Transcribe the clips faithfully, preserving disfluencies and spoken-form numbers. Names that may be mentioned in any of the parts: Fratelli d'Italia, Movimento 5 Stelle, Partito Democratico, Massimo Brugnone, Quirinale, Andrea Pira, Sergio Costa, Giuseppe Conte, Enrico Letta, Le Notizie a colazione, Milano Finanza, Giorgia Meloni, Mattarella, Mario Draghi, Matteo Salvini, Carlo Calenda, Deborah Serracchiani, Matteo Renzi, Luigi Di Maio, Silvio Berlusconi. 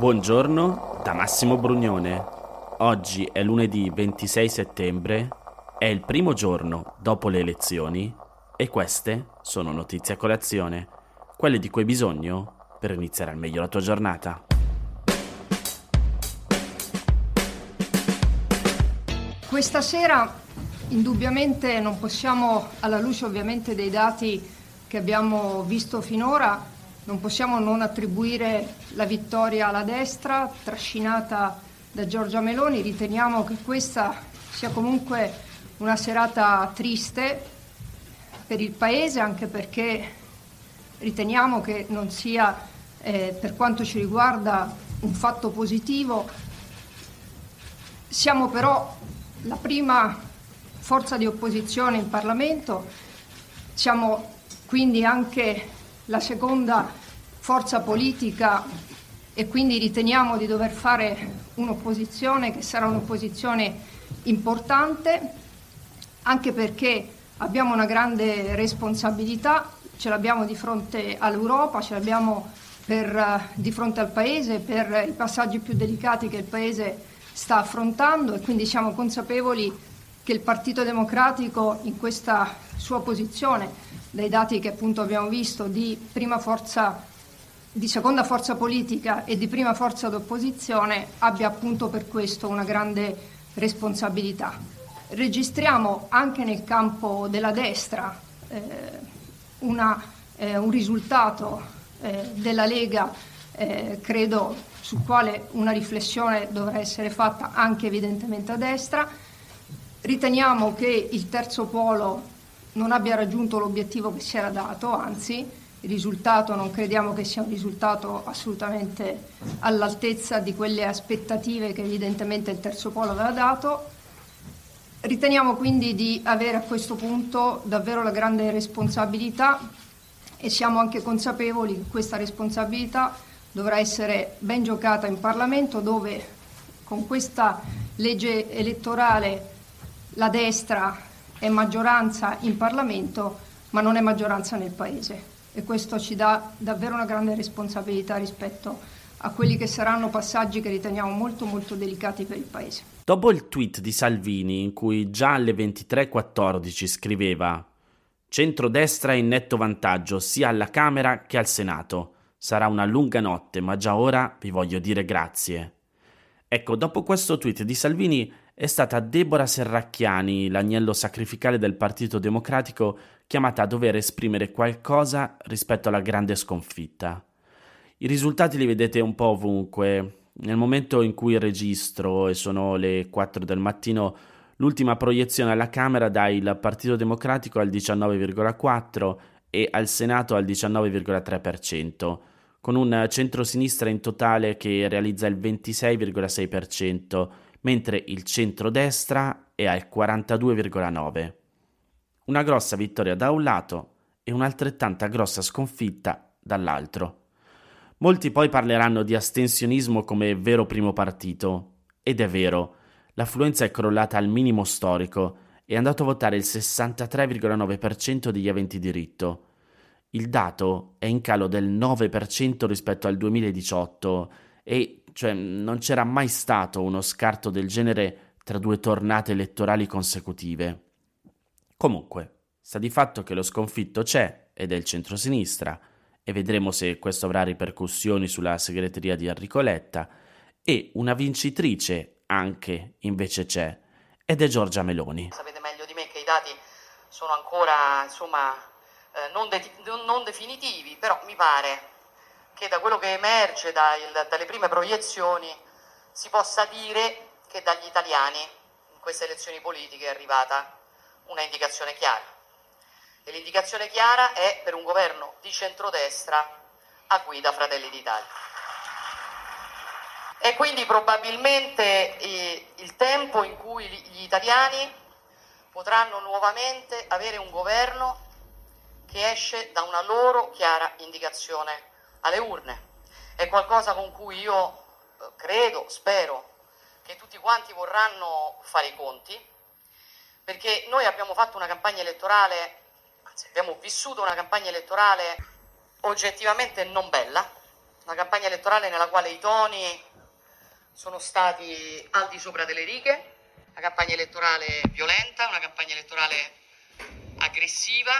Buongiorno da Massimo Brugnone. Oggi è lunedì ventisei settembre, è il primo giorno dopo le elezioni e queste sono notizie a colazione, quelle di cui hai bisogno per iniziare al meglio la tua giornata. Questa sera indubbiamente non possiamo, alla luce ovviamente dei dati che abbiamo visto finora, non possiamo non attribuire la vittoria alla destra, trascinata da Giorgia Meloni. Riteniamo che questa sia comunque una serata triste per il Paese, anche perché riteniamo che non sia, eh, per quanto ci riguarda, un fatto positivo. Siamo però la prima forza di opposizione in Parlamento, siamo quindi anche la seconda forza politica e quindi riteniamo di dover fare un'opposizione che sarà un'opposizione importante, anche perché abbiamo una grande responsabilità, ce l'abbiamo di fronte all'Europa, ce l'abbiamo per, di fronte al Paese per i passaggi più delicati che il Paese sta affrontando, e quindi siamo consapevoli che il Partito Democratico in questa sua posizione, dai dati che appunto abbiamo visto di prima forza, di seconda forza politica e di prima forza d'opposizione, abbia appunto per questo una grande responsabilità. Registriamo anche nel campo della destra eh, una, eh, un risultato eh, della Lega, eh, credo sul quale una riflessione dovrà essere fatta anche evidentemente a destra. Riteniamo che il terzo polo non abbia raggiunto l'obiettivo che si era dato, anzi il risultato non crediamo che sia un risultato assolutamente all'altezza di quelle aspettative che evidentemente il terzo polo aveva dato. Riteniamo quindi di avere a questo punto davvero la grande responsabilità e siamo anche consapevoli che questa responsabilità dovrà essere ben giocata in Parlamento, dove con questa legge elettorale la destra è maggioranza in Parlamento, ma non è maggioranza nel Paese, e questo ci dà davvero una grande responsabilità rispetto a quelli che saranno passaggi che riteniamo molto molto delicati per il Paese. Dopo il tweet di Salvini, in cui già alle ventitré e quattordici scriveva «Centrodestra in netto vantaggio sia alla Camera che al Senato, sarà una lunga notte, ma già ora vi voglio dire grazie». Ecco, dopo questo tweet di Salvini è stata Deborah Serracchiani, l'agnello sacrificale del Partito Democratico, chiamata a dover esprimere qualcosa rispetto alla grande sconfitta. I risultati li vedete un po' ovunque. Nel momento in cui registro, e sono le quattro del mattino, l'ultima proiezione alla Camera dà il Partito Democratico al diciannove virgola quattro e al Senato al diciannove virgola tre per cento, con un centrosinistra in totale che realizza il ventisei virgola sei per cento, mentre il centrodestra è al quarantadue virgola nove. Una grossa vittoria da un lato e un'altrettanta grossa sconfitta dall'altro. Molti poi parleranno di astensionismo come vero primo partito, ed è vero, l'affluenza è crollata al minimo storico, è andato a votare il sessantatré virgola nove per cento degli aventi diritto. Il dato è in calo del nove per cento rispetto al duemiladiciotto e cioè non c'era mai stato uno scarto del genere tra due tornate elettorali consecutive. Comunque, sta di fatto che lo sconfitto c'è ed è il centrosinistra, e vedremo se questo avrà ripercussioni sulla segreteria di Enrico Letta, e una vincitrice anche invece c'è, ed è Giorgia Meloni. Sapete meglio di me che i dati sono ancora insomma eh, non, de- non definitivi, però mi pare che da quello che emerge da il, dalle prime proiezioni si possa dire che dagli italiani in queste elezioni politiche è arrivata una indicazione chiara, e l'indicazione chiara è per un governo di centrodestra a guida Fratelli d'Italia, e quindi probabilmente eh, il tempo in cui gli italiani potranno nuovamente avere un governo che esce da una loro chiara indicazione alle urne è qualcosa con cui io credo, spero che tutti quanti vorranno fare i conti, perché noi abbiamo fatto una campagna elettorale, anzi abbiamo vissuto una campagna elettorale oggettivamente non bella, una campagna elettorale nella quale i toni sono stati al di sopra delle righe, una campagna elettorale violenta, una campagna elettorale aggressiva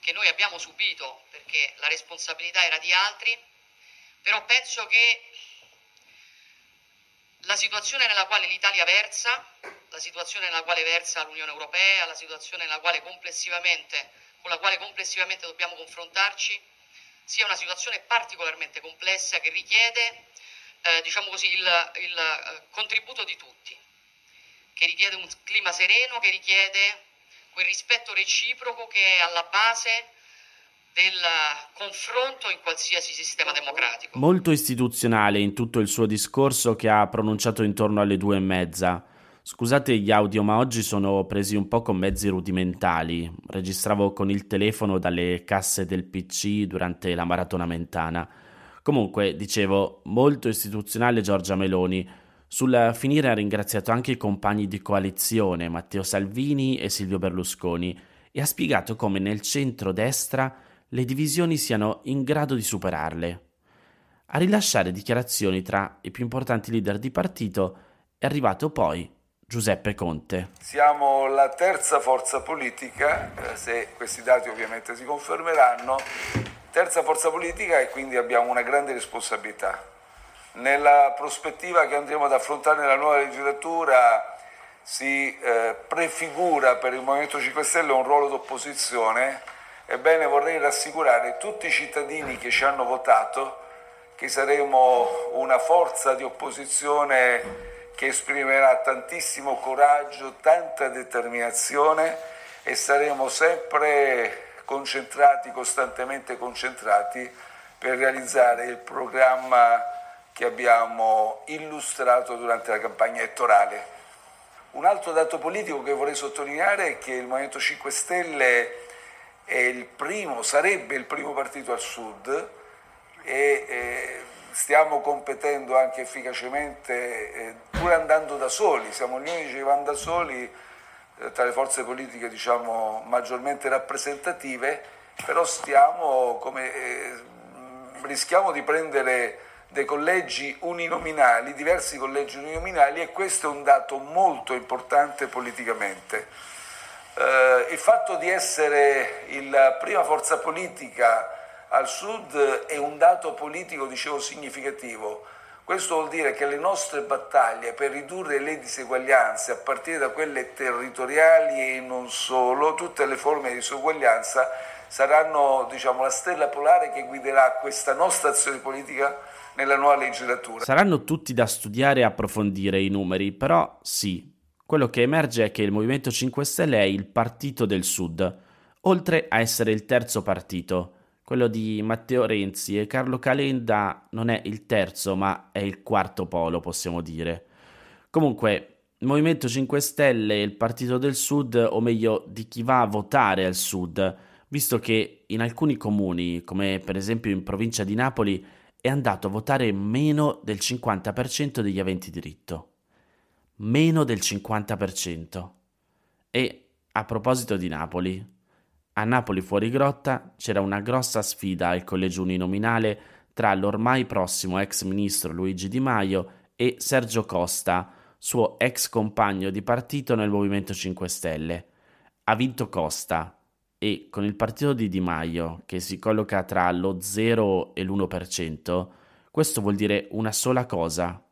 che noi abbiamo subito perché la responsabilità era di altri, però penso che la situazione nella quale l'Italia versa, la situazione nella quale versa l'Unione Europea, la situazione nella quale complessivamente, con la quale complessivamente dobbiamo confrontarci, sia una situazione particolarmente complessa che richiede eh, diciamo così, il, il contributo di tutti, che richiede un clima sereno, che richiede quel rispetto reciproco che è alla base del confronto in qualsiasi sistema democratico. Molto istituzionale in tutto il suo discorso che ha pronunciato intorno alle due e mezza. Scusate gli audio, ma oggi sono presi un po' con mezzi rudimentali. Registravo con il telefono dalle casse del P C durante la maratona mentana. Comunque, dicevo, molto istituzionale Giorgia Meloni. Sul finire ha ringraziato anche i compagni di coalizione, Matteo Salvini e Silvio Berlusconi, e ha spiegato come nel centro-destra le divisioni siano in grado di superarle. A rilasciare dichiarazioni tra i più importanti leader di partito è arrivato poi Giuseppe Conte. Siamo la terza forza politica, se questi dati ovviamente si confermeranno, terza forza politica, e quindi abbiamo una grande responsabilità. Nella prospettiva che andremo ad affrontare nella nuova legislatura si eh, prefigura per il Movimento cinque Stelle un ruolo d'opposizione. Ebbene, vorrei rassicurare tutti i cittadini che ci hanno votato che saremo una forza di opposizione che esprimerà tantissimo coraggio, tanta determinazione, e saremo sempre concentrati, costantemente concentrati, per realizzare il programma che abbiamo illustrato durante la campagna elettorale. Un altro dato politico che vorrei sottolineare è che il Movimento cinque Stelle è il primo, sarebbe il primo partito al sud, e eh, stiamo competendo anche efficacemente, eh, pur andando da soli, siamo gli unici che vanno da soli eh, tra le forze politiche diciamo maggiormente rappresentative, però stiamo come eh, rischiamo di prendere dei collegi uninominali, diversi collegi uninominali, e questo è un dato molto importante politicamente. Uh, il fatto di essere la prima forza politica al sud è un dato politico, dicevo, significativo. Questo vuol dire che le nostre battaglie per ridurre le diseguaglianze, a partire da quelle territoriali e non solo, tutte le forme di disuguaglianza, saranno, diciamo, la stella polare che guiderà questa nostra azione politica nella nuova legislatura. Saranno tutti da studiare e approfondire i numeri, però sì. Quello che emerge è che il Movimento cinque Stelle è il partito del Sud, oltre a essere il terzo partito. Quello di Matteo Renzi e Carlo Calenda non è il terzo, ma è il quarto polo, possiamo dire. Comunque, il Movimento cinque Stelle è il partito del Sud, o meglio, di chi va a votare al Sud, visto che in alcuni comuni, come per esempio in provincia di Napoli, è andato a votare meno del cinquanta per cento degli aventi diritto. Meno del cinquanta per cento. E a proposito di Napoli, a Napoli fuori grotta c'era una grossa sfida al collegio uninominale tra l'ormai prossimo ex ministro Luigi Di Maio e Sergio Costa, suo ex compagno di partito nel Movimento cinque Stelle. Ha vinto Costa e con il partito di Di Maio, che si colloca tra lo zero e l'uno per cento, questo vuol dire una sola cosa: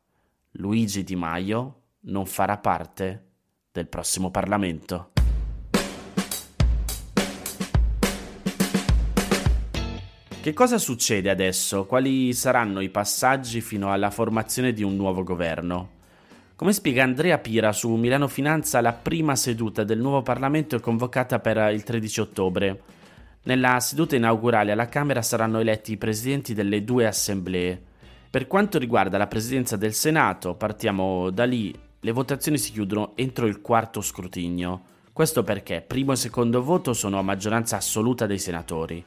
Luigi Di Maio non farà parte del prossimo Parlamento. Che cosa succede adesso? Quali saranno i passaggi fino alla formazione di un nuovo governo? Come spiega Andrea Pira su Milano Finanza, la prima seduta del nuovo Parlamento è convocata per il tredici ottobre. Nella seduta inaugurale alla Camera saranno eletti i presidenti delle due assemblee. Per quanto riguarda la presidenza del Senato, partiamo da lì. Le votazioni si chiudono entro il quarto scrutinio. Questo perché primo e secondo voto sono a maggioranza assoluta dei senatori.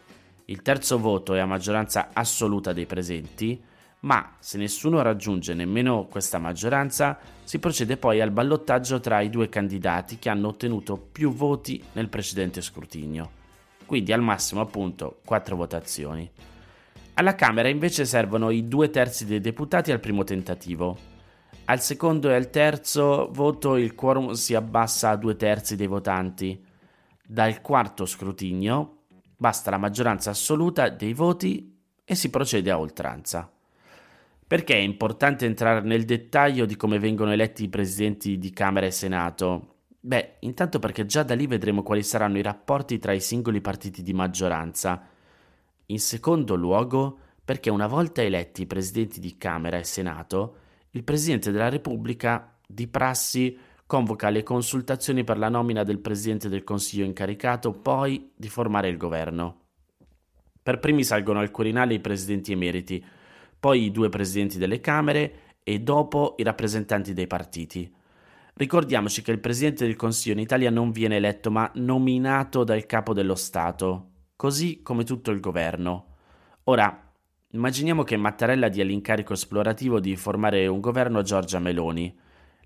Il terzo voto è a maggioranza assoluta dei presenti, ma se nessuno raggiunge nemmeno questa maggioranza, si procede poi al ballottaggio tra i due candidati che hanno ottenuto più voti nel precedente scrutinio. Quindi al massimo appunto quattro votazioni. Alla Camera invece servono i due terzi dei deputati al primo tentativo. Al secondo e al terzo voto il quorum si abbassa a due terzi dei votanti. Dal quarto scrutinio basta la maggioranza assoluta dei voti e si procede a oltranza. Perché è importante entrare nel dettaglio di come vengono eletti i presidenti di Camera e Senato? Beh, intanto perché già da lì vedremo quali saranno i rapporti tra i singoli partiti di maggioranza. In secondo luogo, perché una volta eletti i presidenti di Camera e Senato, il Presidente della Repubblica, di prassi, convoca le consultazioni per la nomina del Presidente del Consiglio incaricato, poi di formare il governo. Per primi salgono al Quirinale i Presidenti emeriti, poi i due Presidenti delle Camere e dopo i rappresentanti dei partiti. Ricordiamoci che il Presidente del Consiglio in Italia non viene eletto ma nominato dal Capo dello Stato, così come tutto il governo. Ora, immaginiamo che Mattarella dia l'incarico esplorativo di formare un governo a Giorgia Meloni.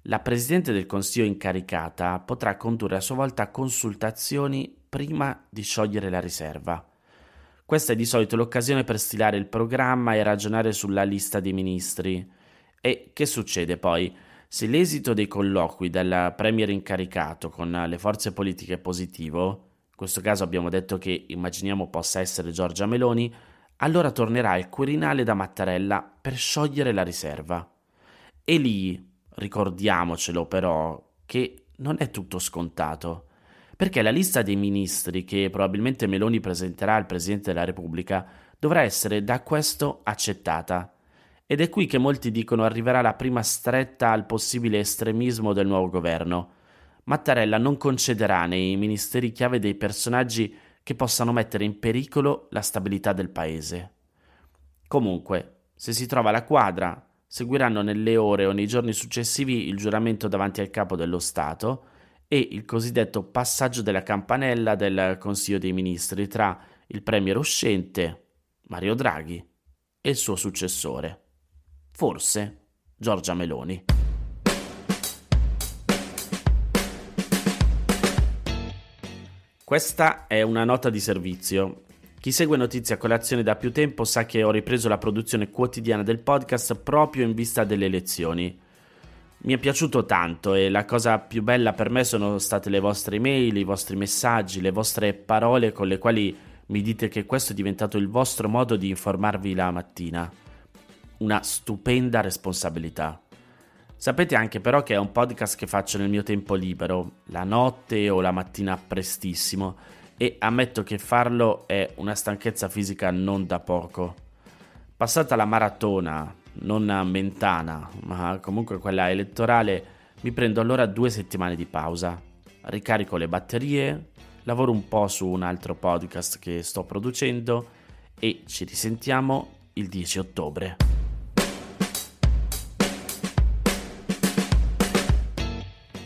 La Presidente del Consiglio incaricata potrà condurre a sua volta consultazioni prima di sciogliere la riserva. Questa è di solito l'occasione per stilare il programma e ragionare sulla lista dei ministri. E che succede poi? Se l'esito dei colloqui del Premier incaricato con le forze politiche è positivo, in questo caso abbiamo detto che immaginiamo possa essere Giorgia Meloni, allora tornerà al Quirinale da Mattarella per sciogliere la riserva. E lì, ricordiamocelo però, che non è tutto scontato, perché la lista dei ministri che probabilmente Meloni presenterà al Presidente della Repubblica dovrà essere da questo accettata. Ed è qui che molti dicono arriverà la prima stretta al possibile estremismo del nuovo governo. Mattarella non concederà nei ministeri chiave dei personaggi che possano mettere in pericolo la stabilità del paese. Comunque, se si trova la quadra, seguiranno nelle ore o nei giorni successivi il giuramento davanti al Capo dello Stato e il cosiddetto passaggio della campanella del Consiglio dei Ministri tra il premier uscente, Mario Draghi, e il suo successore, forse Giorgia Meloni. Questa è una nota di servizio. Chi segue Notizie a Colazione da più tempo sa che ho ripreso la produzione quotidiana del podcast proprio in vista delle elezioni. Mi è piaciuto tanto e la cosa più bella per me sono state le vostre email, i vostri messaggi, le vostre parole con le quali mi dite che questo è diventato il vostro modo di informarvi la mattina. Una stupenda responsabilità. Sapete anche però che è un podcast che faccio nel mio tempo libero, la notte o la mattina prestissimo, e ammetto che farlo è una stanchezza fisica non da poco. Passata la maratona, non mentana, ma comunque quella elettorale, mi prendo allora due settimane di pausa, ricarico le batterie, lavoro un po' su un altro podcast che sto producendo e ci risentiamo il dieci ottobre.